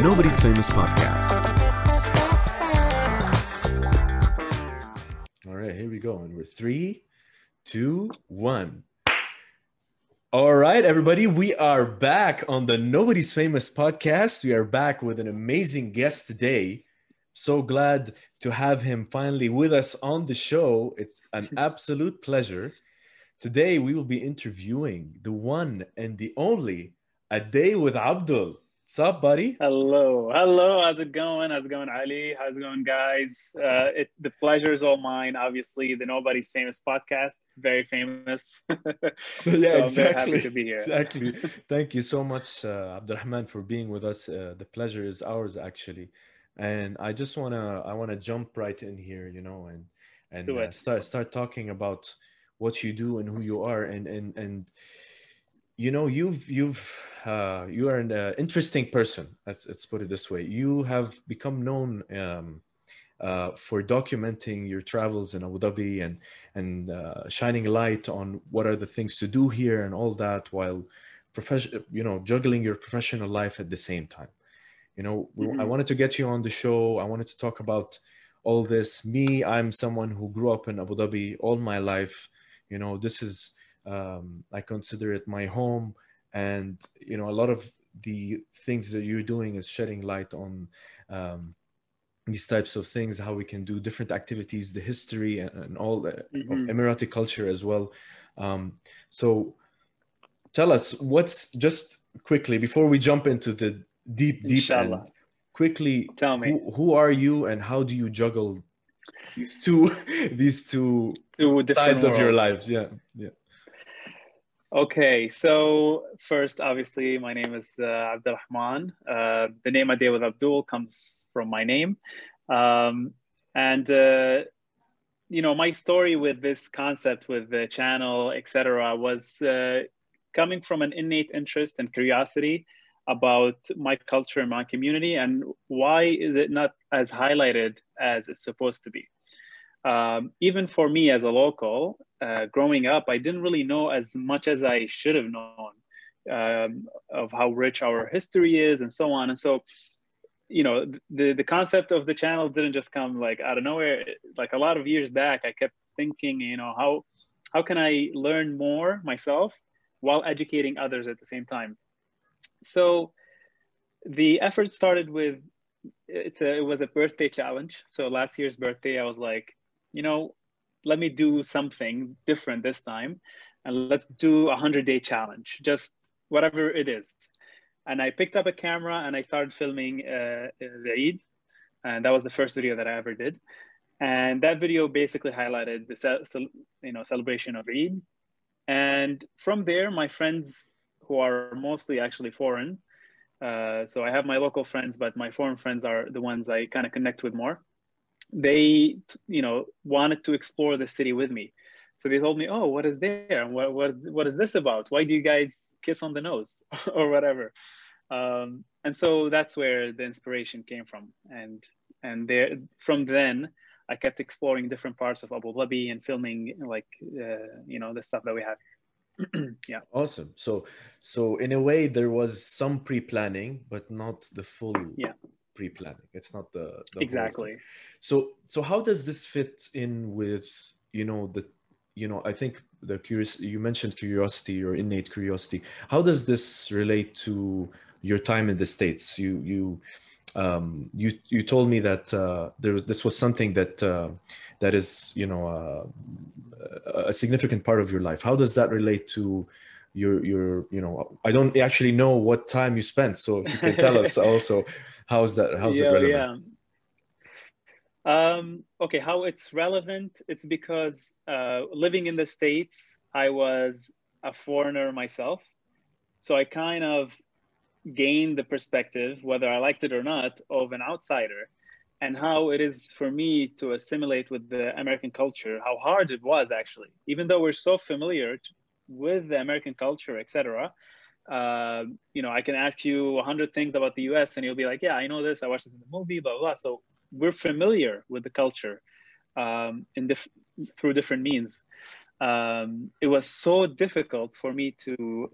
Nobody's Famous Podcast. All right, here we go. And we're 3, 2, 1. All right, everybody, we are back on the Nobody's Famous Podcast. We are back with an amazing guest today. So glad to have him finally with us on the show. It's an absolute pleasure. Today, we will be interviewing the one and the only A Day with Abdul. What's up, buddy? Hello. How's it going? How's it going, Ali? How's it going, guys? The pleasure is all mine, obviously. The Nobody's Famous Podcast, very famous. Yeah, so exactly. I'm happy to be here. Exactly. Thank you so much, Abdul Rahman, for being with us. The pleasure is ours, actually. And I just wanna jump right in here, you know, and start talking about what you do and who you are, and you know, you are an interesting person. Let's put it this way. You have become known for documenting your travels in Abu Dhabi and shining light on what are the things to do here and all that, while juggling your professional life at the same time. You know, I wanted to get you on the show. I wanted to talk about all this. I'm someone who grew up in Abu Dhabi all my life. You know, this is, I consider it my home. And, you know, a lot of the things that you're doing is shedding light on these types of things, how we can do different activities, the history and all the Emirati culture as well. So tell us what's, just quickly, before we jump into the deep end, quickly tell me who are you and how do you juggle these two sides of your lives? Yeah. Okay, so first, obviously, my name is Abdul Rahman. The name A Day with Abdul comes from my name, and you know, my story with this concept, with the channel, etc., was coming from an innate interest and curiosity about my culture and my community, and why is it not as highlighted as it's supposed to be? Even for me as a local, growing up, I didn't really know as much as I should have known of how rich our history is and so on. And so, you know, the concept of the channel didn't just come like out of nowhere. Like a lot of years back, I kept thinking, you know, how can I learn more myself while educating others at the same time? So the effort started with, it was a birthday challenge. So last year's birthday, I was like, you know, let me do something different this time. And let's do a 100-day challenge, just whatever it is. And I picked up a camera and I started filming the Eid. And that was the first video that I ever did. And that video basically highlighted the celebration of Eid. And from there, my friends, who are mostly actually foreign. So I have my local friends, but my foreign friends are the ones I kind of connect with more. They, you know, wanted to explore the city with me. So they told me, oh, what is there? What is this about? Why do you guys kiss on the nose or whatever? And so that's where the inspiration came from. And there, from then, I kept exploring different parts of Abu Dhabi and filming like, you know, the stuff that we have. Yeah. Awesome. So in a way, there was some pre-planning, but not the full pre-planning. It's not the exactly. So how does this fit in with, you know, I think the curious, you mentioned curiosity or innate curiosity. How does this relate to your time in the States? You told me that this was something that is, you know, a significant part of your life. How does that relate to your you know, I don't actually know what time you spent, so if you can tell us also how's it relevant? Okay, how it's relevant, it's because living in the States, I was a foreigner myself, so I kind of gain the perspective, whether I liked it or not, of an outsider, and how it is for me to assimilate with the American culture, how hard it was actually, even though we're so familiar with the American culture, etc. You know, I can ask you 100 things about the US and you'll be like, yeah, I know this, I watched this in the movie, blah, blah. So we're familiar with the culture through different means. It was so difficult for me to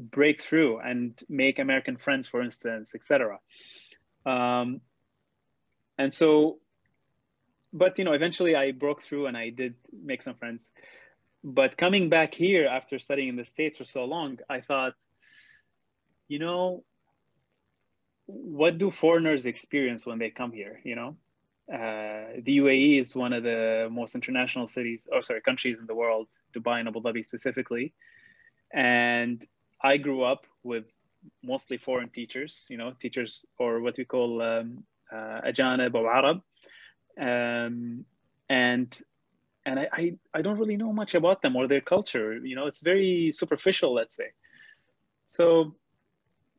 break through and make American friends, for instance, etc. And so, but, you know, eventually I broke through and I did make some friends. But coming back here after studying in the States for so long, I thought, you know, what do foreigners experience when they come here? You know, the UAE is one of the most international countries in the world, Dubai and Abu Dhabi specifically. And I grew up with mostly foreign teachers, you know, teachers or what we call Ajanib or Arab. And I don't really know much about them or their culture. You know, it's very superficial, let's say. So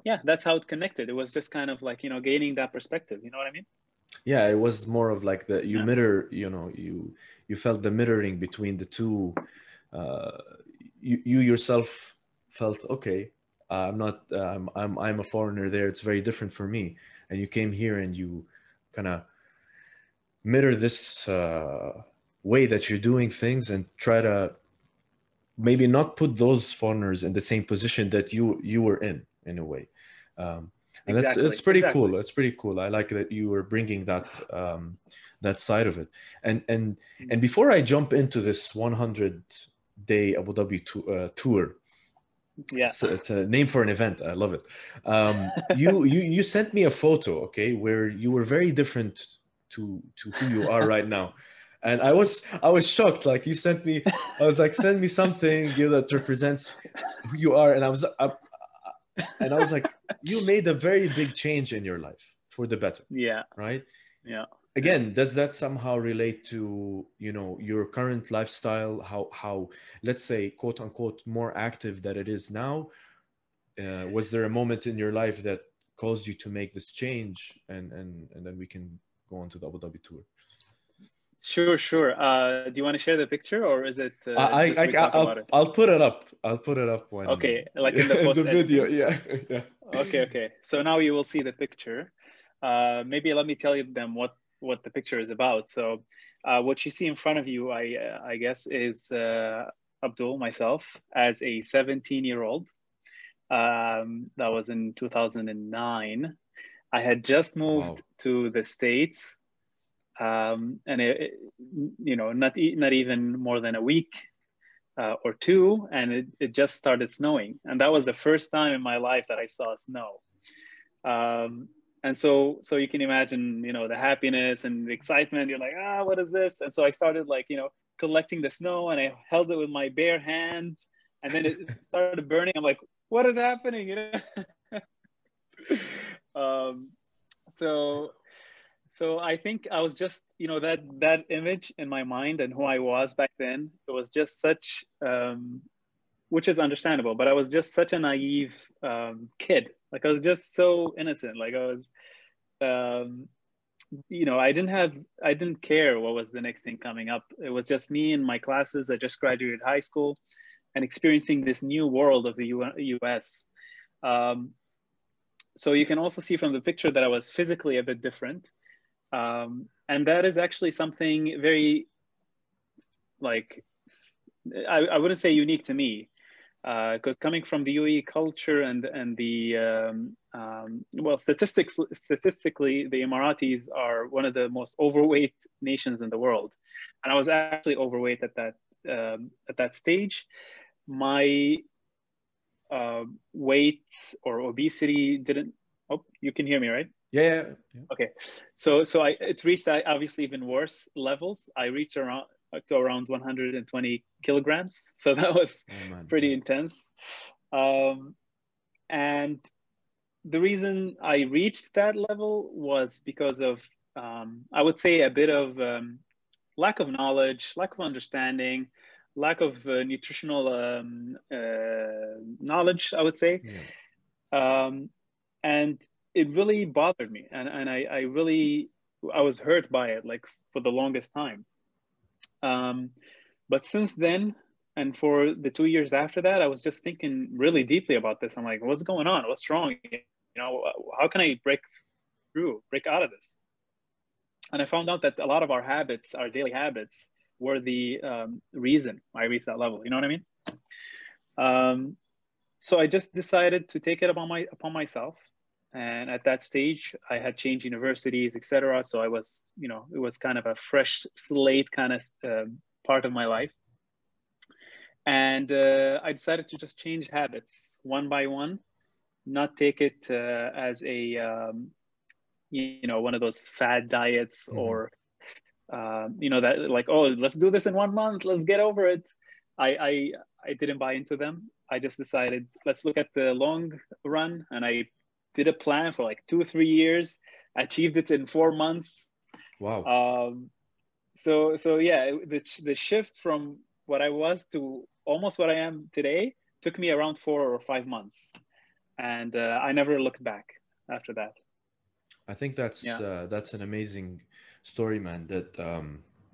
yeah, that's how it connected. It was just kind of like, you know, gaining that perspective. You know what I mean? Yeah, it was more of like the, mirror, you know, you felt the mirroring between the two. You yourself felt, okay, I'm a foreigner there. It's very different for me. And you came here and you kind of mirror this, way that you're doing things and try to maybe not put those foreigners in the same position that you were in a way. And exactly. That's pretty cool. That's pretty cool. I like that you were bringing that, that side of it. And before I jump into this 100-day Abu Dhabi tour, yeah, it's a name for an event. I love it. You sent me a photo, okay, where you were very different to who you are right now. And I was shocked. Like, you sent me, I was like, send me something, you know, that represents who you are. And I was like, you made a very big change in your life for the better. Yeah. Right. Yeah. Again, does that somehow relate to, you know, your current lifestyle? How let's say, quote unquote, more active that it is now? Was there a moment in your life that caused you to make this change? And then we can go on to the Abu Dhabi tour. Sure. Do you want to share the picture, or is it? I'll put it up. I'll put it up when. Okay, like in the post in the video. Yeah. Okay. So now you will see the picture. Maybe let me tell you what the picture is about. So, what you see in front of you, I guess, is Abdul, myself, as a 17-year-old. That was in 2009. I had just moved to the States. And it, you know, not even more than a week or two, and it just started snowing, and that was the first time in my life that I saw snow. And so you can imagine, you know, the happiness and the excitement. You're like, what is this? And so I started, like, you know, collecting the snow, and I held it with my bare hands, and then it started burning. I'm like, what is happening? You know. So I think I was just, you know, that image in my mind and who I was back then, it was just such, which is understandable, but I was just such a naive kid. Like, I was just so innocent. Like, I was, you know, I didn't care what was the next thing coming up. It was just me and my classes. I just graduated high school and experiencing this new world of the US. So you can also see from the picture that I was physically a bit different. And that is actually something very, like, I wouldn't say unique to me, because coming from the UAE culture and the, well, statistically, the Emiratis are one of the most overweight nations in the world. And I was actually overweight at that stage. My weight or obesity didn't, you can hear me, right? Yeah. Okay. So it reached obviously even worse levels. I reached around 120 kilograms. So that was pretty intense. And the reason I reached that level was because of, I would say, a bit of lack of knowledge, lack of understanding, lack of nutritional knowledge, I would say. Yeah. And it really bothered me, and I was hurt by it, like, for the longest time. But since then, and for the 2 years after that, I was just thinking really deeply about this. I'm like, what's going on? What's wrong? You know, how can I break out of this? And I found out that a lot of our habits, our daily habits, were the reason I reached that level. You know what I mean? So I just decided to take it upon myself And at that stage, I had changed universities, etc. So I was, you know, it was kind of a fresh slate kind of part of my life. And I decided to just change habits one by one, not take it as a, you know, one of those fad diets or, you know, that like, oh, let's do this in 1 month, let's get over it. I didn't buy into them. I just decided, let's look at the long run. And I did a plan for like 2 or 3 years, achieved it in 4 months. Wow. So yeah, the shift from what I was to almost what I am today took me around 4 or 5 months. And I never looked back after that. I think that's an amazing story, man, that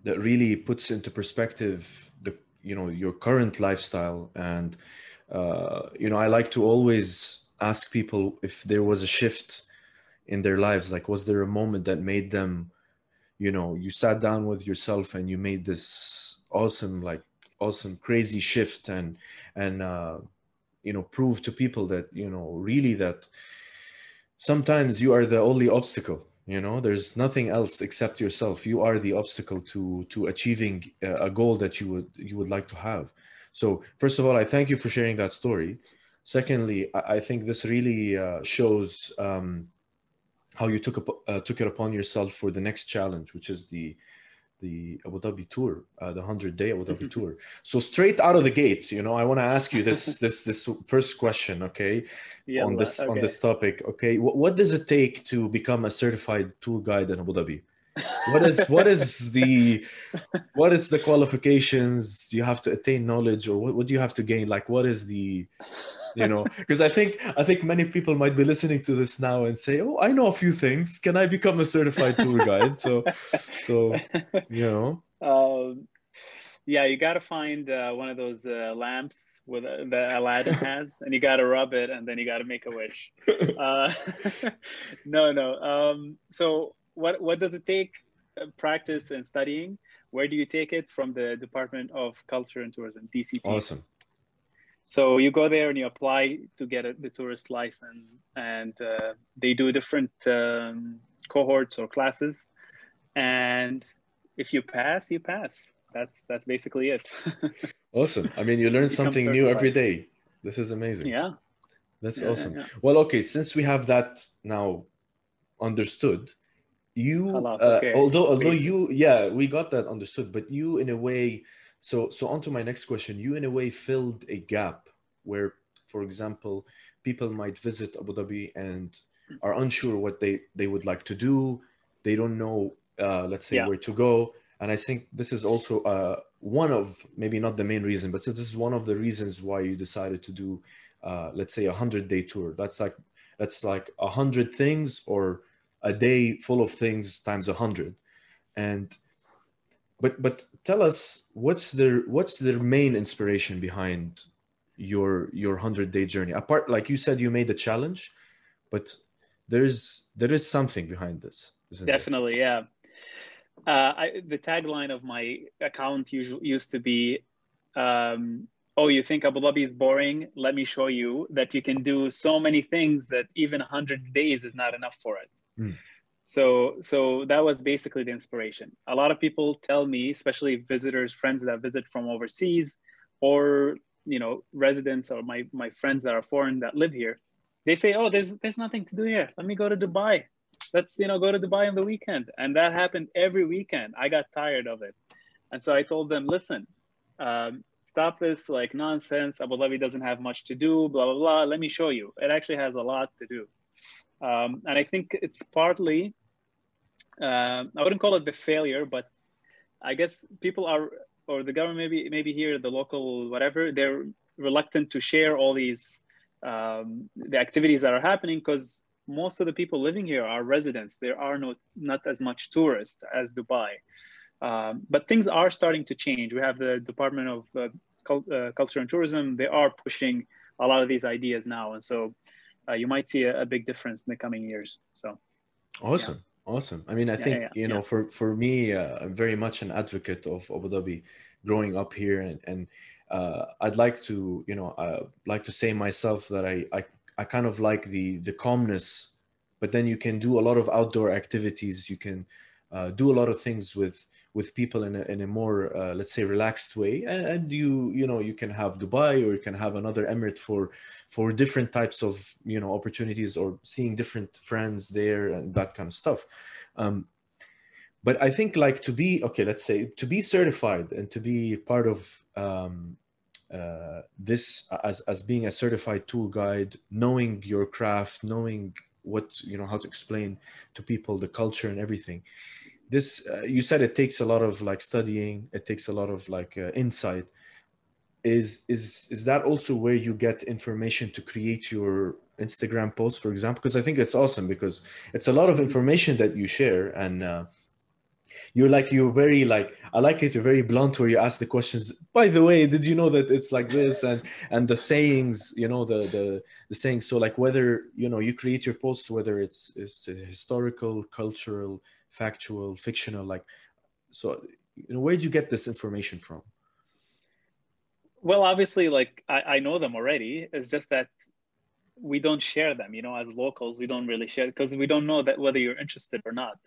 that really puts into perspective the, you know, your current lifestyle. And you know, I like to always ask people if there was a shift in their lives, like was there a moment that made them, you know, you sat down with yourself and you made this awesome crazy shift and you know, prove to people that, you know, really that sometimes you are the only obstacle. You know, there's nothing else except yourself. You are the obstacle to achieving a goal that you would like to have. So first of all, I thank you for sharing that story. Secondly, I think this really shows how you took it upon yourself for the next challenge, which is the Abu Dhabi tour, the 100-day Abu Dhabi tour. So straight out of the gate, you know, I want to ask you this first question, okay? Yeah, on this topic, okay? What does it take to become a certified tour guide in Abu Dhabi? What is the qualifications you have to attain, knowledge, or what do you have to gain? Like, what is the, you know, because I think many people might be listening to this now and say, oh, I know a few things. Can I become a certified tour guide? So, you know. Yeah, you got to find one of those lamps with that Aladdin has, and you got to rub it, and then you got to make a wish. No. So what does it take? Practice and studying. Where do you take it? From the Department of Culture and Tourism, DCT. Awesome. So you go there and you apply to get the tourist license, and they do different cohorts or classes. And if you pass, you pass. That's basically it. Awesome. I mean, you learn something new every day. This is amazing. Yeah. That's awesome. Yeah. Well, okay. Since we have that now understood, you, although you, yeah, we got that understood, but you in a way, So on to my next question, you in a way filled a gap where, for example, people might visit Abu Dhabi and are unsure what they would like to do. They don't know, let's say, where to go. And I think this is also one of, maybe not the main reason, but this is one of the reasons why you decided to do, let's say, a 100-day tour. That's like 100 things, or a day full of things times 100. And But tell us, what's their main inspiration behind your 100-day journey? Apart, like you said, you made a challenge, but there is something behind this, isn't there? Definitely, yeah. The tagline of my account used to be, "Oh, you think Abu Dhabi is boring? Let me show you that you can do so many things that even 100 days is not enough for it." Mm. So that was basically the inspiration. A lot of people tell me, especially visitors, friends that visit from overseas, or, you know, residents or my friends that are foreign that live here, they say, oh, there's nothing to do here. Let me go to Dubai. Let's, you know, go to Dubai on the weekend. And that happened every weekend. I got tired of it. And so I told them, listen, stop this like nonsense. Abu Dhabi doesn't have much to do, blah, blah, blah. Let me show you. It actually has a lot to do. And I think it's partly, I wouldn't call it the failure, but I guess people are, or the government maybe here, the local whatever, they're reluctant to share all these, the activities that are happening, because most of the people living here are residents. There are not as much tourists as Dubai. But things are starting to change. We have the Department of Culture and Tourism. They are pushing a lot of these ideas now. And so you might see a big difference in the coming years. So awesome. Yeah. Awesome. I mean, I think, you know, for me, I'm very much an advocate of Abu Dhabi growing up here. And I'd like to, you know, like to say myself that I kind of like the calmness but then you can do a lot of outdoor activities. You can do a lot of things with people in a more, let's say, relaxed way. And you can have Dubai, or you can have another emirate for different types of, opportunities, or seeing different friends there and that kind of stuff. But I think, like, to be certified and to be part of this as being a certified tour guide, knowing your craft, knowing what, how to explain to people the culture and everything. This, you said it takes a lot of studying, it takes a lot of insight. Is that also where you get information to create your Instagram posts, for example? Because I think it's awesome, because it's a lot of information that you share, and you're very blunt, where you ask the questions, by the way, did you know that it's like this, and the sayings, the sayings. So whether, you create your posts, whether it's historical, cultural, factual, fictional, so, where did you get this information from? Well, obviously, I know them already. It's just that we don't share them, as locals, we don't really share, because we don't know that whether you're interested or not.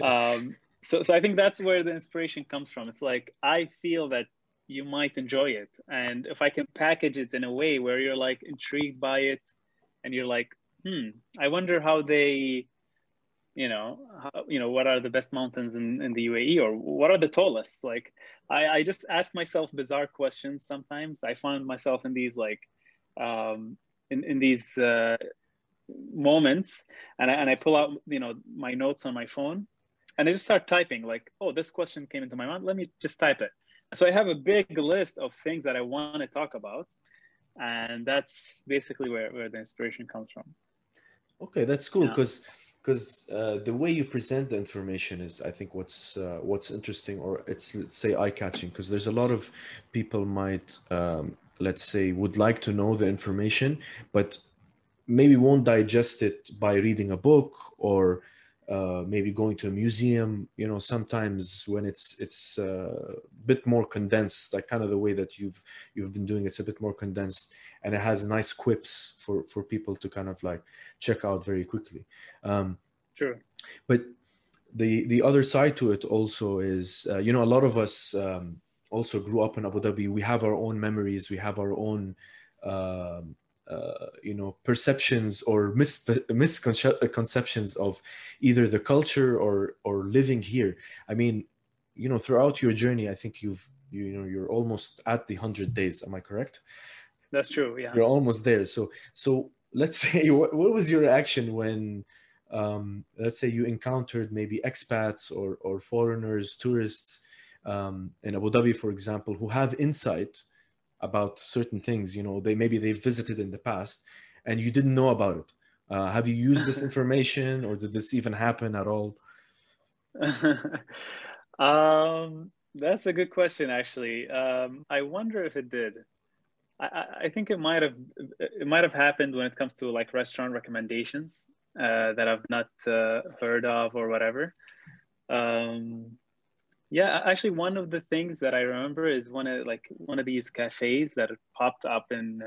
Okay. So I think that's where the inspiration comes from. It's I feel that you might enjoy it. And if I can package it in a way where you're intrigued by it, and you're I wonder how they, what are the best mountains in the UAE, or what are the tallest? I just ask myself bizarre questions sometimes. I find myself in these moments, and I pull out, my notes on my phone, and I just start typing, oh, this question came into my mind, let me just type it. So I have a big list of things that I want to talk about. And that's basically where the inspiration comes from. Okay, that's cool. Because the way you present the information is, I think, what's interesting, or it's, let's say, eye-catching, because there's a lot of people might, let's say, would like to know the information, but maybe won't digest it by reading a book, or maybe going to a museum. Sometimes when it's a bit more condensed, kind of the way that you've been doing, it's a bit more condensed, and it has nice quips for people to kind of check out very quickly. Sure. But the other side to it also is, a lot of us also grew up in Abu Dhabi. We have our own memories. We have our own, perceptions or misconceptions of either the culture or living here. I mean, throughout your journey, I think you're almost at the 100 days. Am I correct? That's true. Yeah, you're almost there. So let's say, what was your reaction when, let's say, you encountered maybe expats or foreigners, tourists in Abu Dhabi, for example, who have insight about certain things, they've visited in the past and you didn't know about it. Have you used this information, or did this even happen at all? That's a good question, actually. I wonder if it did. I think it might have happened when it comes to restaurant recommendations that I've not heard of or whatever. Yeah, actually, one of the things that I remember is one of these cafes that popped up in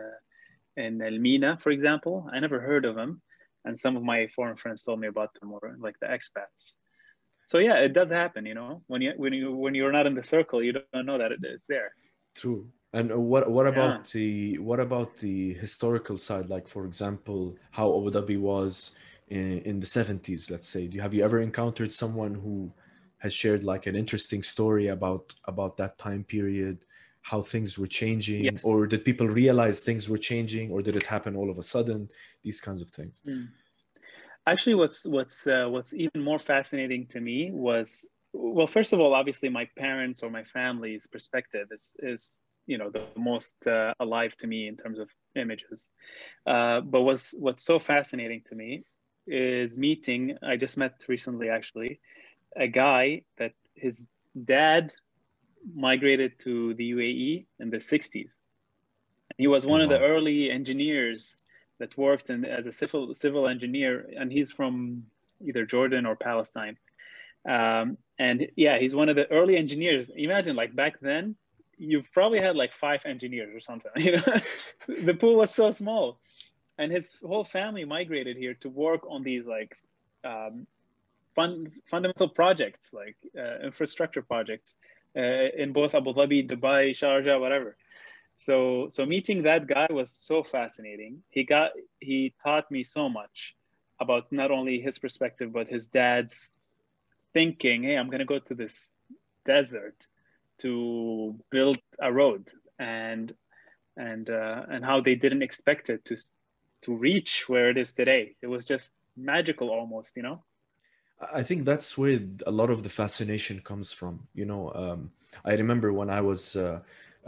Elmina, for example. I never heard of them, and some of my foreign friends told me about them, or the expats. So yeah, it does happen, when you're not in the circle, you don't know that it's there. True. And what about the historical side? For example, how Abu Dhabi was in the 70s, let's say. Have you ever encountered someone who has shared an interesting story about that time period, how things were changing? Yes. Or did people realize things were changing, or did it happen all of a sudden? These kinds of things. Actually, what's even more fascinating to me was, well, first of all, obviously my parents or my family's perspective is the most alive to me in terms of images. But what's so fascinating to me is I just met recently, actually, a guy that his dad migrated to the UAE in the 60s. He was one of the early engineers that worked as a civil engineer, and he's from either Jordan or Palestine. And yeah, he's one of the early engineers. Imagine, back then, you've probably had 5 engineers or something. The pool was so small. And his whole family migrated here to work on these like fundamental projects, like infrastructure projects in both Abu Dhabi, Dubai, Sharjah, whatever. So meeting that guy was so fascinating. He taught me so much about not only his perspective, but his dad's thinking, hey, I'm gonna go to this desert to build a road, and how they didn't expect it to reach where it is today. It was just magical almost, you know? I think that's where a lot of the fascination comes from. You know, I remember when I was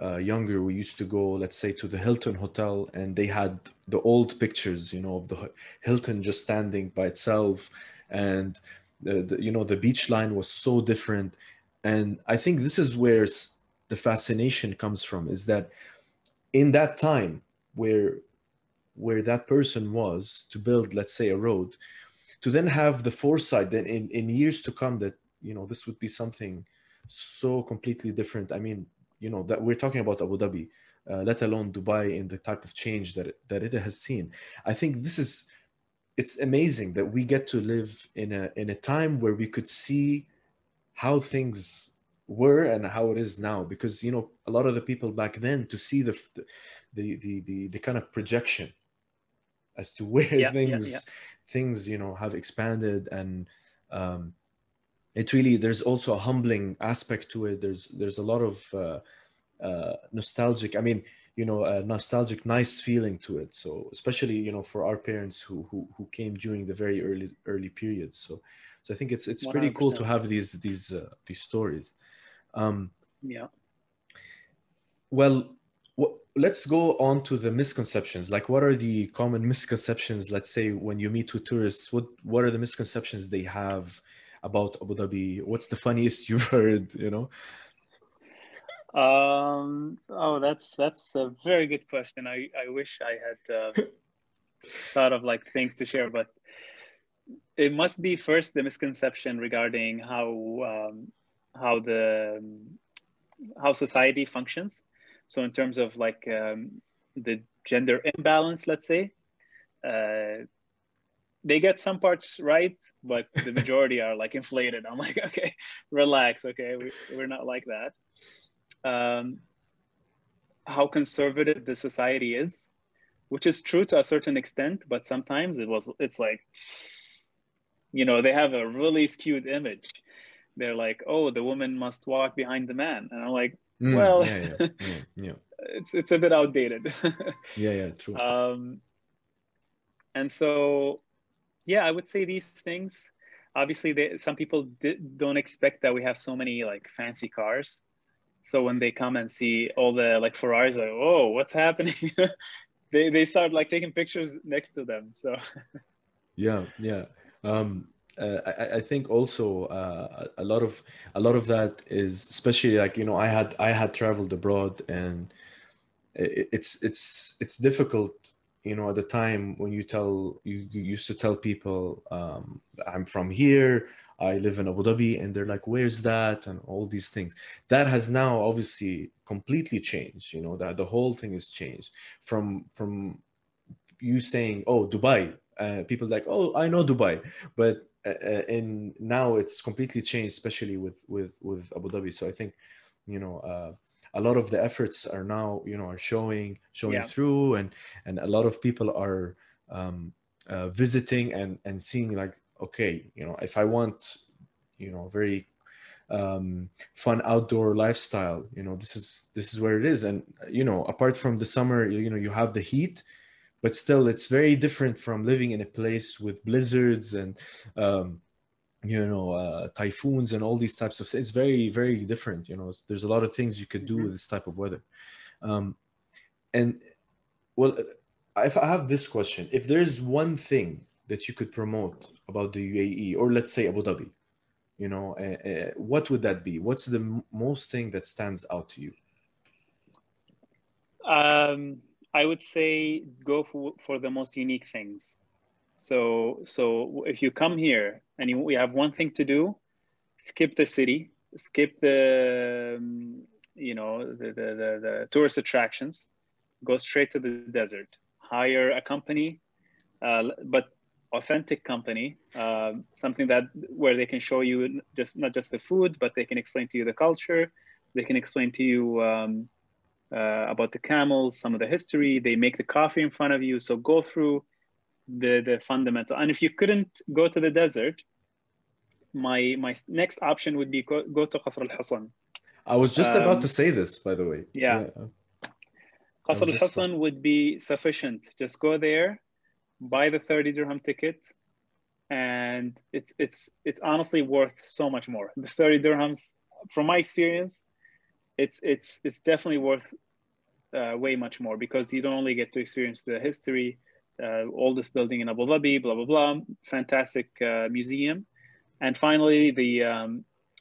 younger, we used to go, let's say, to the Hilton Hotel, and they had the old pictures, you know, of the Hilton just standing by itself, and you know, the beach line was so different. And I think this is where the fascination comes from, is that in that time where that person was to build, let's say, a road, to then have the foresight then in years to come that, you know, this would be something so completely different. I mean, you know, that we're talking about Abu Dhabi, let alone Dubai, and the type of change that it has seen. I think this is, it's amazing that we get to live in a time where we could see how things were and how it is now, because, you know, a lot of the people back then, to see the kind of projection as to where things, you know, have expanded. And it really, there's also a humbling aspect to it. There's a lot of nostalgic, I mean, you know, a nostalgic, nice feeling to it. So especially, you know, for our parents who came during the very early periods. So I think it's pretty 100%. Cool to have these stories. Yeah. Well, let's go on to the misconceptions. Like, what are the common misconceptions? Let's say when you meet with tourists, what are the misconceptions they have about Abu Dhabi? What's the funniest you've heard? You know. Oh, that's a very good question. I wish I had thought of like things to share, but it must be first the misconception regarding how society functions. So in terms of like the gender imbalance, let's say, they get some parts right, but the majority are like inflated. I'm like, okay, relax. Okay, we're not like that. How conservative the society is, which is true to a certain extent, but sometimes it's like, you know, they have a really skewed image. They're like, oh, the woman must walk behind the man, and I'm like, well, yeah. It's a bit outdated. yeah, true. And so, yeah, I would say these things. Obviously, some people don't expect that we have so many like fancy cars. So when they come and see all the like Ferraris, like, oh, what's happening? they start like taking pictures next to them. So yeah. I think also a lot of that is, especially like, you know, I had traveled abroad, and it's difficult, you know, at the time when you used to tell people, I'm from here, I live in Abu Dhabi, and they're like, where's that? And all these things. That has now obviously completely changed, you know, that the whole thing has changed from you saying, oh, Dubai, people like, oh, I know Dubai, but, and now it's completely changed, especially with Abu Dhabi. So I think, you know, a lot of the efforts are now, you know, are showing through, and a lot of people are visiting and seeing like, okay, you know, if I want, you know, very fun outdoor lifestyle, you know, this is where it is. And, you know, apart from the summer, you know, you have the heat, but still it's very different from living in a place with blizzards and, you know, typhoons and all these types of things. It's very, very different. You know, there's a lot of things you could do with this type of weather. And well, if I have this question, if there's one thing that you could promote about the UAE, or let's say Abu Dhabi, you know, what would that be? What's the most thing that stands out to you? I would say go for the most unique things. So if you come here and you have one thing to do, skip the city, skip the, you know, the tourist attractions, go straight to the desert. hire a company, but authentic company, something that where they can show you just not just the food, but they can explain to you the culture. They can explain to you about the camels, some of the history. They make the coffee in front of you. So go through the fundamental. And if you couldn't go to the desert, my next option would be go to Qasr Al Hosn. I was just about to say this, by the way. Yeah. Qasr Al Hosn would be sufficient. Just go there, buy the 30 dirham ticket, and it's honestly worth so much more. The 30 dirhams, from my experience, it's definitely worth way much more, because you don't only get to experience the history, oldest building in Abu Dhabi, blah, blah, blah, fantastic museum. And finally, the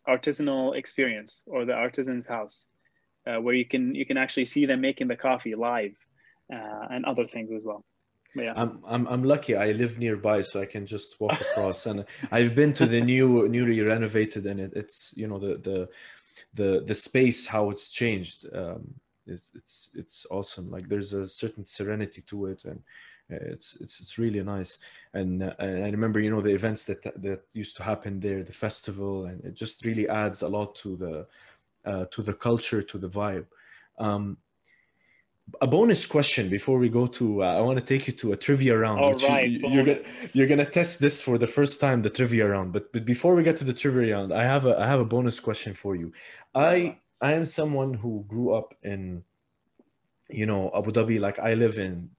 artisanal experience, or the artisan's house, where you can actually see them making the coffee live, and other things as well. But yeah, I'm lucky. I live nearby, so I can just walk across. And I've been to the newly renovated, and it's you know the space, how it's changed. It's awesome. Like, there's a certain serenity to it, and it's really nice. And I remember, you know, the events that used to happen there, the festival, and it just really adds a lot to the culture, to the vibe. A bonus question before we go to, I want to take you to a trivia round. You're gonna test this for the first time, the trivia round. But before we get to the trivia round, I have a bonus question for you. I am someone who grew up in, you know, Abu Dhabi. Like, I live in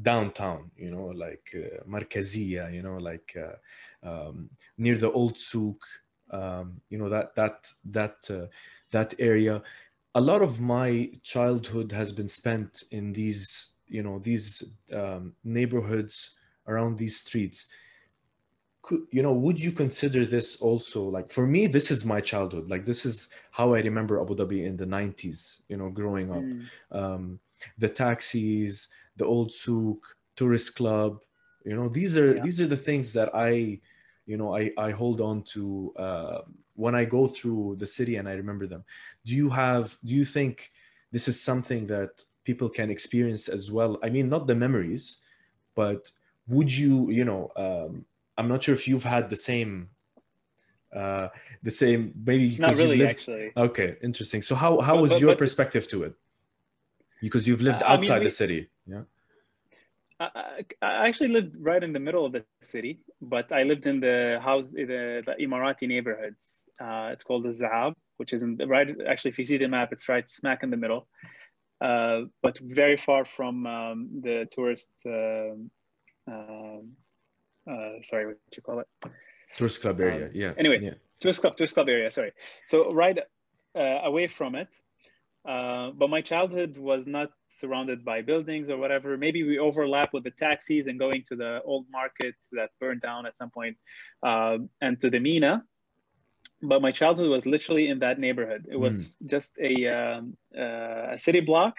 downtown, you know, like Markaziya, you know, like near the old souk, you know, that area. A lot of my childhood has been spent in these, you know, these neighborhoods around these streets. You know, would you consider this also, like, for me, this is my childhood. Like, this is how I remember Abu Dhabi in the 90s, you know, growing up. The taxis, the old souk, tourist club, you know, these are the things that I hold on to when I go through the city and I remember them. Do you think this is something that people can experience as well? I mean, not the memories, but would you, you know, I'm not sure if you've had the same, maybe. Not really, actually. Okay, interesting. So how was your perspective to it? Because you've lived outside the city. Yeah. I actually lived right in the middle of the city, but I lived in the house, the Emirati neighborhoods. It's called the Zaab, which is if you see the map, it's right smack in the middle, but very far from the tourist, sorry, what do you call it? Tourist club area, yeah. Anyway, yeah. Tourist club area, sorry. So right away from it. But my childhood was not surrounded by buildings or whatever. Maybe we overlap with the taxis and going to the old market that burned down at some point, and to the Mina. But my childhood was literally in that neighborhood. It was just a city block.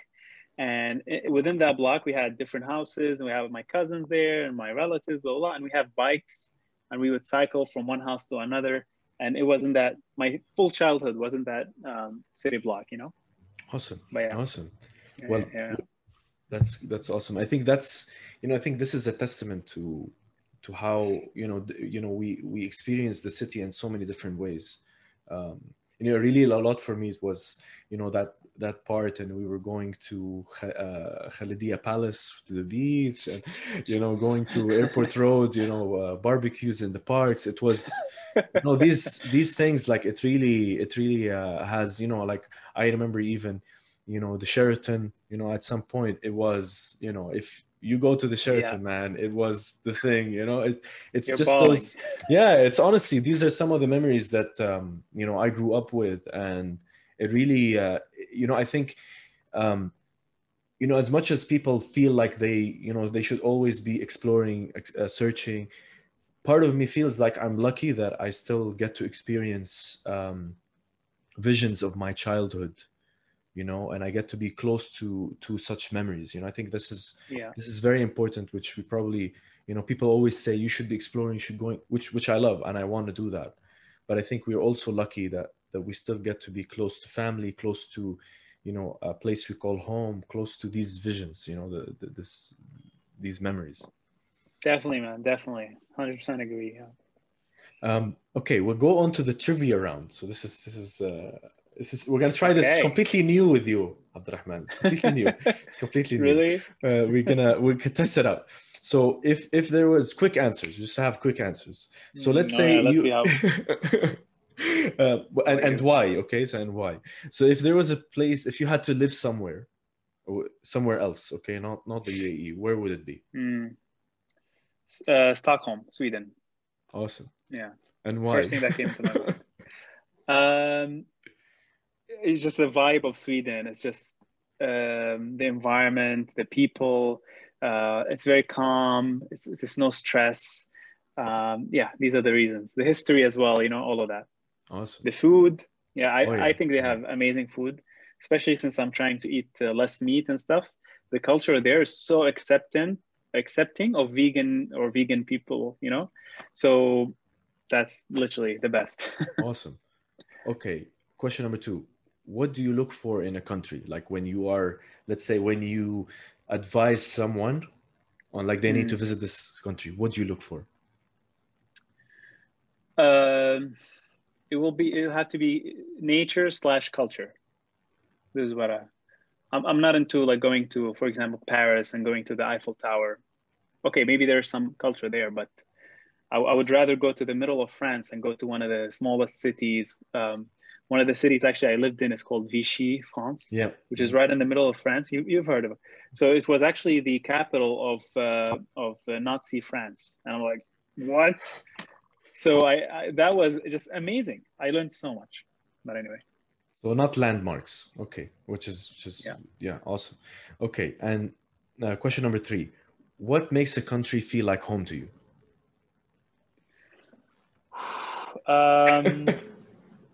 And within that block, we had different houses, and we have my cousins there and my relatives, blah, blah, blah. And we have bikes, and we would cycle from one house to another. And it wasn't that, my full childhood wasn't that city block, you know? Awesome. Yeah. Awesome. Well, yeah. That's awesome. I think that's, you know, I think this is a testament to how, you know, we experience the city in so many different ways. You know, really a lot for me was, you know, that part, and we were going to Khalidiyah Palace, to the beach, and, you know, going to Airport Road, you know, barbecues in the parks. It was, you know, these things, like, it really has, you know, like, I remember even, you know, the Sheraton, you know, at some point it was, you know, if you go to the Sheraton, man, it was the thing, you know, it's just balling. Those, yeah, it's honestly, these are some of the memories that, you know, I grew up with, and it really, you know, I think, you know, as much as people feel like they, you know, they should always be exploring, searching, part of me feels like I'm lucky that I still get to experience visions of my childhood, you know, and I get to be close to such memories. You know, I think this is very important, which we probably, you know, people always say you should be exploring, you should go, which I love, and I want to do that. But I think we're also lucky that we still get to be close to family, close to, you know, a place we call home, close to these visions, you know, these memories. Definitely, man. Definitely. 100% agree. Yeah. Okay, we'll go on to the trivia round. So this is we're gonna try this completely new with you, Abdul Rahman. It's completely new. It's completely new. Really? We could test it out. So if there was quick answers, you just have quick answers. So let's say and why? Okay, so and why? So if there was a place, if you had to live somewhere else, okay, not the UAE, where would it be? Stockholm, Sweden. Awesome. Yeah. And why? First thing that came to my mind. It's just the vibe of Sweden. It's just the environment, the people. It's very calm. There's no stress. These are the reasons. The history as well. You know, all of that. Awesome. The food. Yeah, I think they have amazing food, especially since I'm trying to eat less meat and stuff. The culture there is so accepting of vegan people, you know, so that's literally the best. Awesome. Okay, question number 2, what do you look for in a country, like when you are, let's say, when you advise someone on, like, they need to visit this country, what do you look for? It'll have to be nature/culture. This is what I'm not into, like going to, for example, Paris and going to the Eiffel Tower. Okay, maybe there's some culture there, but I would rather go to the middle of France and go to one of the smallest cities. One of the cities actually I lived in is called Vichy, France, which is right in the middle of France. You've heard of it. So it was actually the capital of Nazi France. And I'm like, what? So I that was just amazing. I learned so much. But anyway. So not landmarks, okay, which is just, awesome. Okay, and question number 3, what makes a country feel like home to you?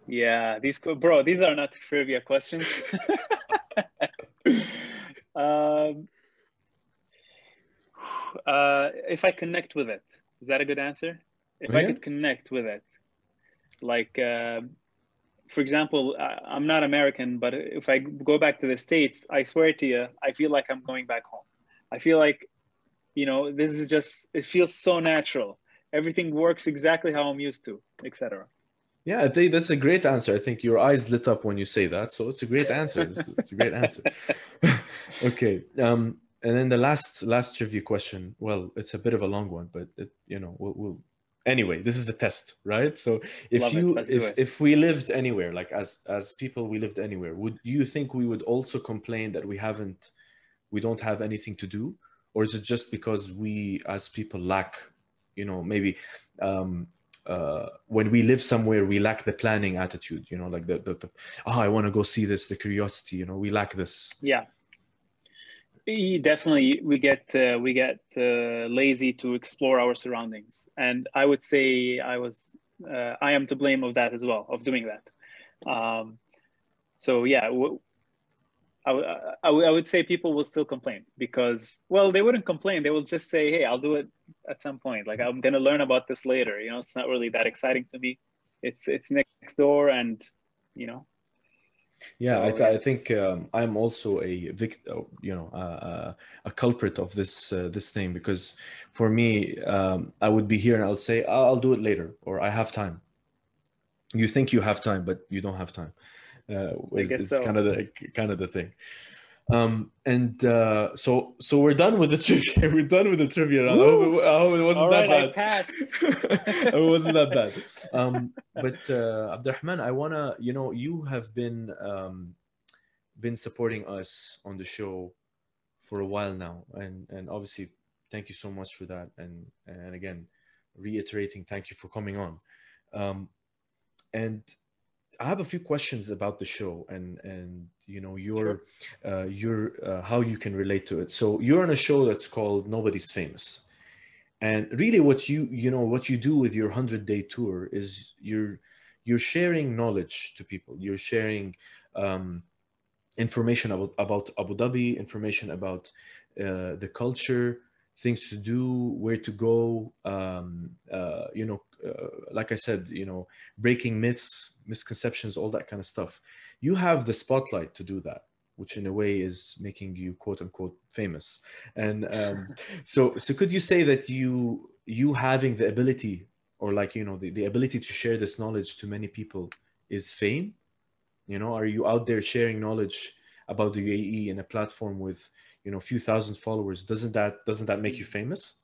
These are not trivia questions. If I connect with it, is that a good answer? If I could connect with it, like... for example, I'm not American, but if I go back to the States, I swear to you, I feel like I'm going back home. I feel like, you know, this is just, it feels so natural. Everything works exactly how I'm used to, etc. Yeah, I think that's a great answer. I think your eyes lit up when you say that. So it's a great answer. It's a great answer. Okay. And then the last trivia question. Well, it's a bit of a long one, but it, you know, we'll anyway, this is a test, right? So if we lived anywhere, like as people, we lived anywhere, would you think we would also complain that we don't have anything to do? Or is it just because we as people lack, you know, maybe when we live somewhere, we lack the planning attitude, you know, like the I want to go see this, the curiosity, you know, we lack this. Yeah. Definitely, we get lazy to explore our surroundings, and I would say I am to blame of that as well, of doing that. I would say people will still complain because, well, they wouldn't complain. They will just say, "Hey, I'll do it at some point. Like, I'm gonna learn about this later. You know, it's not really that exciting to me. It's next door, and you know." Yeah, I think I'm also a victim, you know, a culprit of this thing, because for me, I would be here and I'll say, I'll do it later, or I have time. You think you have time, but you don't have time. It's kind of the thing. So we're done with the trivia. We're done with the trivia round. I hope it wasn't that bad. It wasn't that bad. But Abdul Rahman, I wanna, you know, you have been supporting us on the show for a while now, and obviously, thank you so much for that. And again, reiterating, thank you for coming on. And I have a few questions about the show and you know, your how you can relate to it. So you're on a show that's called Nobody's Famous, and really what you do with your 100-day tour is you're sharing knowledge to people. You're sharing information about Abu Dhabi, information about the culture, things to do, where to go, you know, like I said, you know, breaking myths, misconceptions, all that kind of stuff. You have the spotlight to do that. which in a way is making you quote unquote famous. And so could you say that you having the ability, or like, you know, the ability to share this knowledge to many people is fame? You know, are you out there sharing knowledge about the UAE in a platform with, you know, a few thousand followers? Doesn't that make you famous?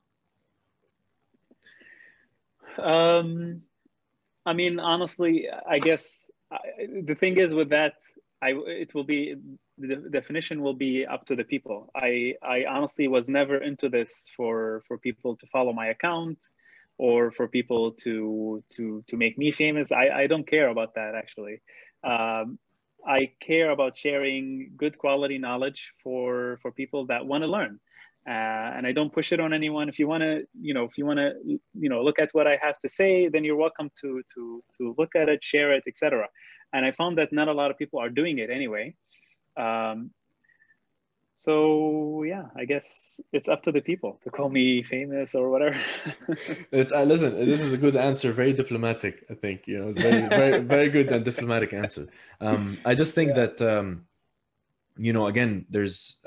I mean, honestly, I guess the thing is with that, it will be, the definition will be up to the people. I honestly was never into this for people to follow my account or for people to make me famous. I don't care about that, actually. I care about sharing good quality knowledge for people that want to learn. And I don't push it on anyone. If you want to, you know, look at what I have to say, then you're welcome to look at it, share it, etc. And I found that not a lot of people are doing it anyway. So yeah, I guess it's up to the people to call me famous or whatever. Listen, this is a good answer, very diplomatic. I think, you know, it's very, very, very good and diplomatic answer. I just think that, you know, again, there's,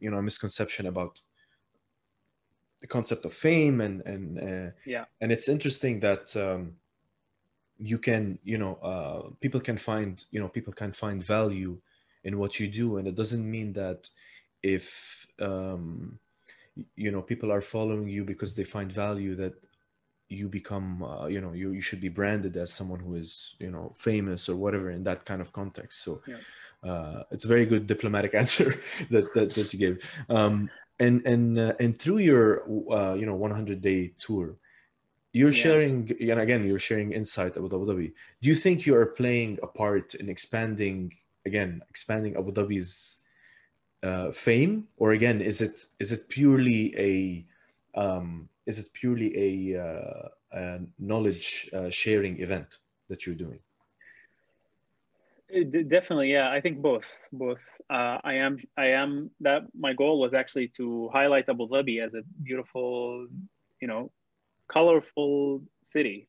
you know, a misconception about the concept of fame, and it's interesting that you can, you know, people can find value in what you do, and it doesn't mean that if you know, people are following you because they find value, that you become you know, you should be branded as someone who is, you know, famous or whatever in that kind of context. So it's a very good diplomatic answer that you gave. And through your you know, 100-day tour, you're sharing, and again, you're sharing insight about Abu Dhabi. Do you think you are playing a part in expanding Abu Dhabi's fame, or again, is it purely a knowledge sharing event that you're doing? Definitely, yeah. I think both. I am. That my goal was actually to highlight Abu Dhabi as a beautiful, you know, colorful city,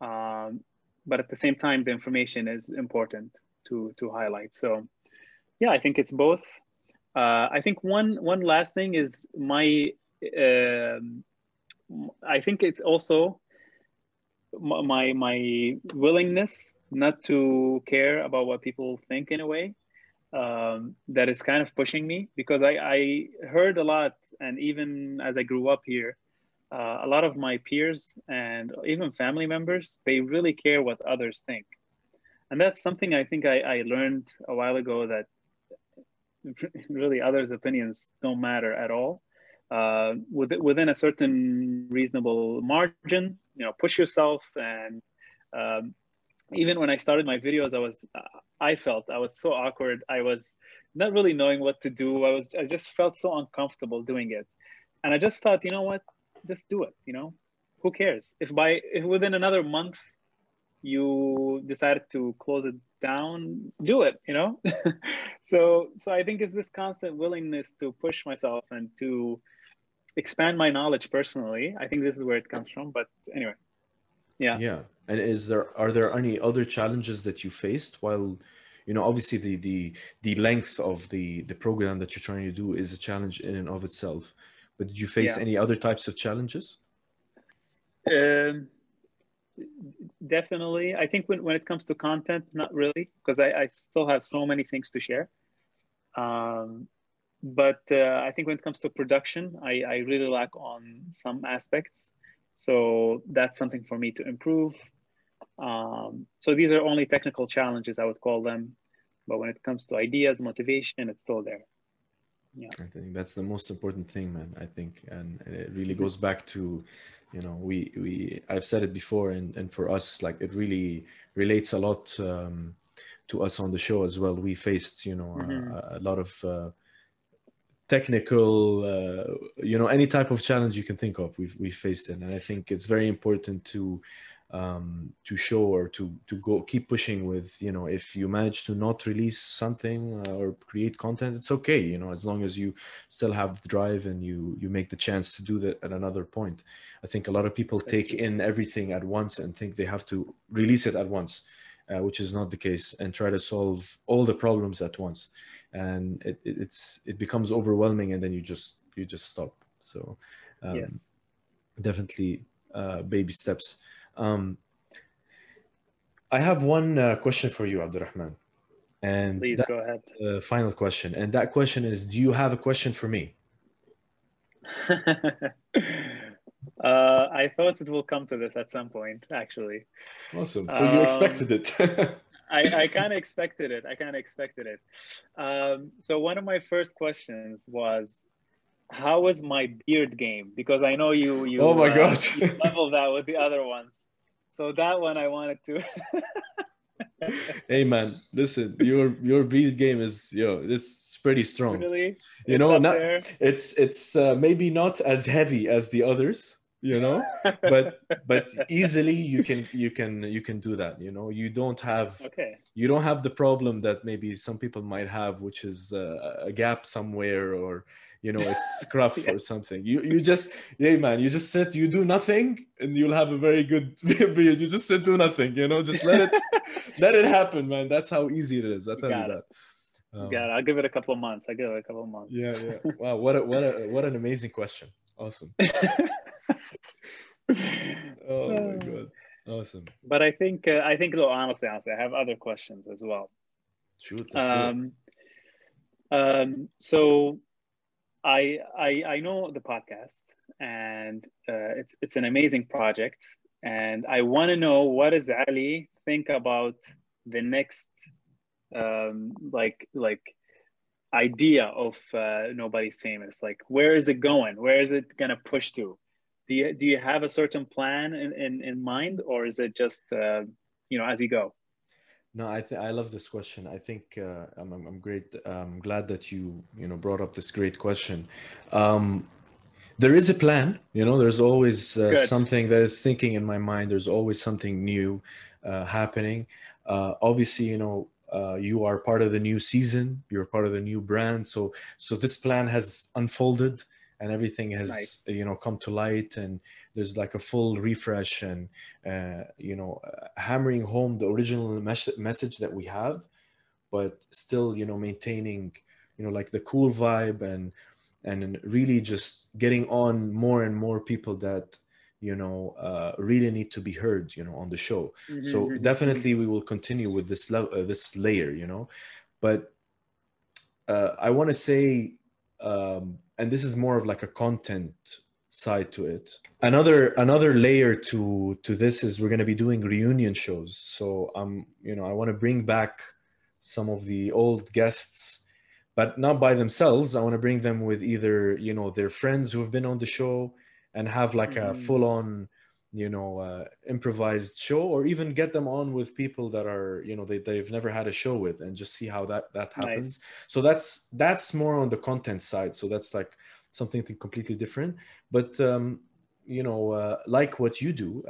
but at the same time, the information is important to highlight. So, yeah, I think it's both. I think one last thing is my. I think it's also my willingness not to care about what people think in a way that is kind of pushing me, because I heard a lot, and even as I grew up here, a lot of my peers and even family members, they really care what others think. And that's something I think I learned a while ago, that really others' opinions don't matter at all. Within a certain reasonable margin, you know, push yourself. And even when I started my videos, I felt I was so awkward. I was not really knowing what to do. I just felt so uncomfortable doing it. And I just thought, you know what, just do it. You know, who cares? If within another month you decided to close it down, do it, you know? so I think it's this constant willingness to push myself and to expand my knowledge personally. I think this is where it comes from, but anyway. Yeah. And are there any other challenges that you faced while, you know, obviously the length of the program that you're trying to do is a challenge in and of itself, but did you face any other types of challenges? Definitely. I think when it comes to content, not really, because I still have so many things to share. But I think when it comes to production, I really lack on some aspects. So that's something for me to improve. So these are only technical challenges, I would call them. But when it comes to ideas, motivation, it's still there. Yeah. I think that's the most important thing, man, I think. And it really goes back to, you know, I've said it before, and for us, like, it really relates a lot to us on the show as well. We faced, you know, a lot of technical, you know, any type of challenge you can think of, we faced it. And I think it's very important to show, or to go keep pushing with, you know, if you manage to not release something or create content, it's okay, you know, as long as you still have the drive and you make the chance to do that at another point. I think a lot of people take in everything at once and think they have to release it at once, which is not the case, and try to solve all the problems at once. And it becomes overwhelming, and then you just stop. So yes, definitely baby steps. I have one question for you, Abdul Rahman. And please go ahead. Final question. And that question is, do you have a question for me? I thought it will come to this at some point, actually. Awesome. So you expected it. I kind of expected it. So one of my first questions was, how was my beard game? Because I know you oh my God. You leveled that with the other ones. So that one I wanted to. Hey man, listen, your beard game is, it's pretty strong. Really? You know, it's maybe not as heavy as the others, but easily you can do that. You don't have, you don't have the problem that maybe some people might have, which is a gap somewhere, or it's scruff or something. You just sit, you do nothing, and you'll have a very good beard. You just sit, do nothing, just let it happen, man. That's how easy it is. I tell you that. Yeah, I'll give it a couple of months. Yeah, yeah. Wow, what an amazing question. Awesome. Oh my God. Awesome. But I think though, honestly, I have other questions as well. Shoot. So I know the podcast, and it's an amazing project, and I want to know, what does Ali think about the next idea of Nobody's Famous? Like, where is it going? Where is it gonna push to? Do you have a certain plan in mind, or is it just as you go? No, I love this question. I think I'm glad that you brought up this great question. There is a plan. There's always something that is thinking in my mind. There's always something new happening. Obviously, you are part of the new season. You're part of the new brand. So this plan has unfolded, and everything has come to light, and there's like a full refresh, and hammering home the original message that we have, but still maintaining like the cool vibe, and really just getting on more and more people that really need to be heard on the show. Mm-hmm. So definitely we will continue with this this layer, but I want to say, and this is more of like a content side to it. Another layer to this is, we're going to be doing reunion shows. So I want to bring back some of the old guests, but not by themselves. I want to bring them with either their friends who have been on the show, and have like a full-on improvised show, or even get them on with people that are they've never had a show with, and just see how that happens. Nice. So that's more on the content side. So that's like something completely different. But like what you do,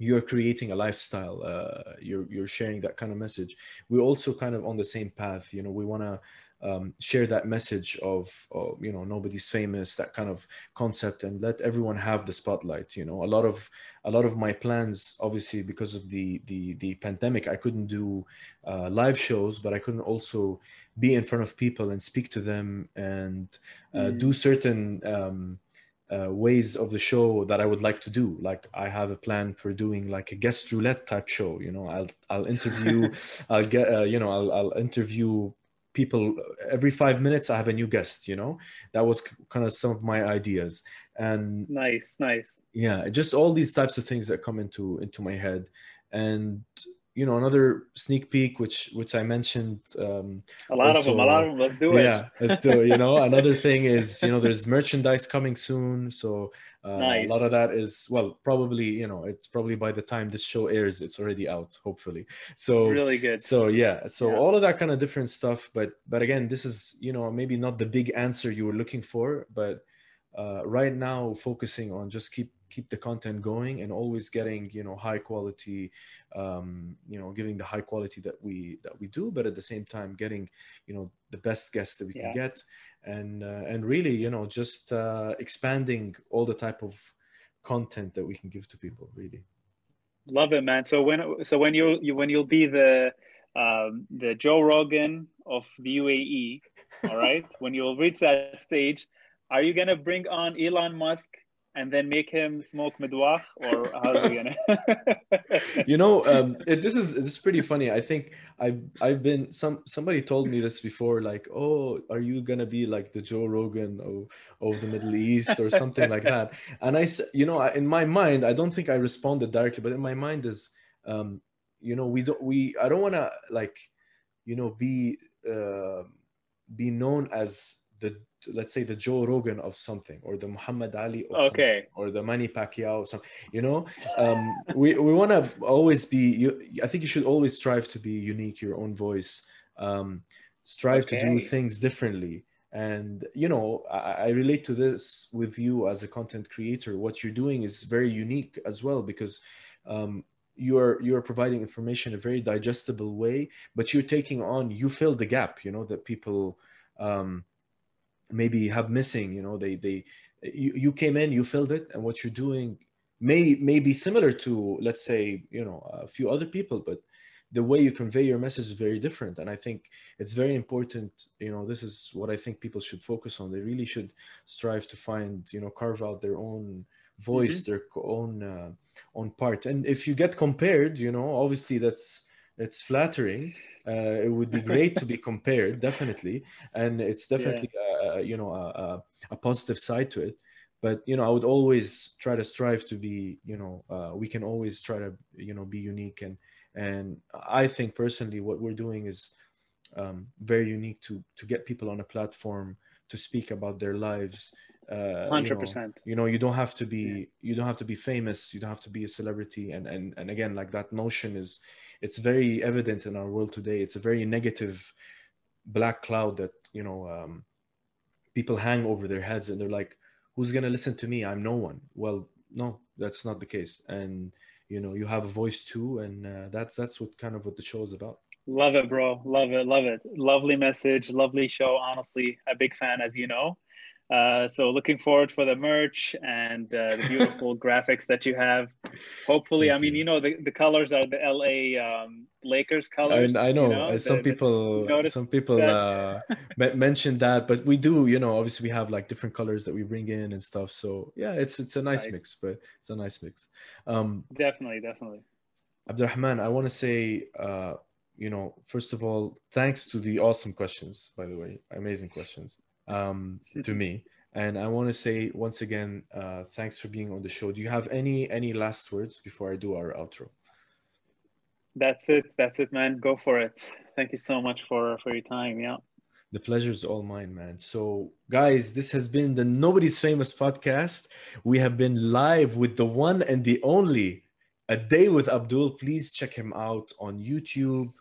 you're creating a lifestyle. You're sharing that kind of message. We're also kind of on the same path. We want to share that message of Nobody's Famous, that kind of concept, and let everyone have the spotlight. A lot of my plans, obviously because of the pandemic, I couldn't do live shows, but I couldn't also be in front of people and speak to them, and do certain ways of the show that I would like to do. Like, I have a plan for doing like a guest roulette type show. I'll interview I'll interview people every 5 minutes. I have a new guest. That was kind of some of my ideas. And nice. Yeah, just all these types of things that come into my head. And another sneak peek, which I mentioned. A lot of them. Let's do it. Yeah, let's do it. Another thing is, there's merchandise coming soon. So a lot of that is, probably, it's probably by the time this show airs, it's already out, hopefully. So really good. So yeah, all of that kind of different stuff. But again, this is, maybe not the big answer you were looking for, but right now focusing on just keep the content going, and always getting high quality, giving the high quality that we do, but at the same time getting the best guests that we can get, and really just expanding all the type of content that we can give to people, really. Love it, man. So when you'll be the Joe Rogan of the UAE, all right, when you'll reach that stage, are you gonna bring on Elon Musk and then make him smoke midwakh, or how are we gonna? You know, this is pretty funny. I think I've been somebody told me this before, like, oh, are you gonna be like the Joe Rogan of the Middle East or something like that? And in my mind, I don't think I responded directly, but in my mind is, I don't want to be known as let's say the Joe Rogan of something, or the Muhammad Ali of something, or the Manny Pacquiao of something, we want to always be, I think you should always strive to be unique, your own voice, strive to do things differently. And, I relate to this with you as a content creator. What you're doing is very unique as well, because, you're providing information in a very digestible way, but you're taking on, you fill the gap, that people, maybe have missing, you came in, you filled it, and what you're doing may be similar to, let's say, a few other people, but the way you convey your message is very different. And I think it's very important, this is what I think people should focus on. They really should strive to find, carve out their own voice, mm-hmm. their own part. And if you get compared, obviously it's flattering. It would be great to be compared, definitely, and it's definitely a positive side to it. But I would always try to strive to be, we can always try to be unique, and I think personally what we're doing is very unique to get people on a platform to speak about their lives. 100%. You don't have to be famous, you don't have to be a celebrity, and again, like, that notion is, it's very evident in our world today. It's a very negative black cloud that people hang over their heads, and they're like, who's gonna listen to me? I'm no one. Well, no, that's not the case. And you have a voice too, and that's what the show is about. Love it, bro. Love it. Lovely message, lovely show. Honestly, a big fan, as you know. So looking forward for the merch and the beautiful graphics that you have. Hopefully, the colors are the LA Lakers colors. I know, some people mentioned that, but we do, obviously we have like different colors that we bring in and stuff. So yeah, it's a nice mix, but it's a nice mix. Definitely. Abdul Rahman, I want to say, first of all, thanks to the awesome questions, by the way, amazing questions. To me, and I want to say once again, thanks for being on the show. Do you have any last words before I do our outro? That's it, man. Go for it. Thank you so much for your time. Yeah, the pleasure is all mine, man. So guys, this has been the Nobody's Famous podcast. We have been live with the one and the only A Day with Abdul. Please check him out on YouTube.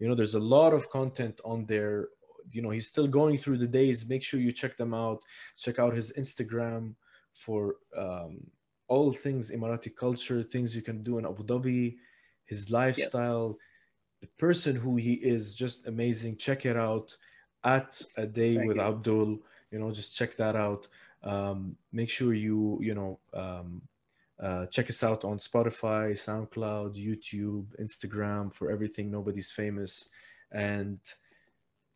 There's a lot of content on there. He's still going through the days. Make sure you check them out. Check out his Instagram for all things Emirati culture, things you can do in Abu Dhabi, his lifestyle, the person who he is, just amazing. Check it out, at A Day with Abdul. Just check that out. Make sure you check us out on Spotify, SoundCloud, YouTube, Instagram, for everything Nobody's Famous. And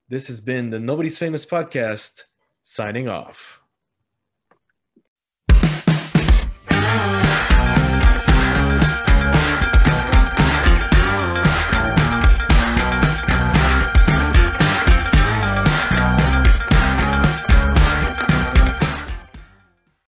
this has been the Nobody's Famous podcast, signing off.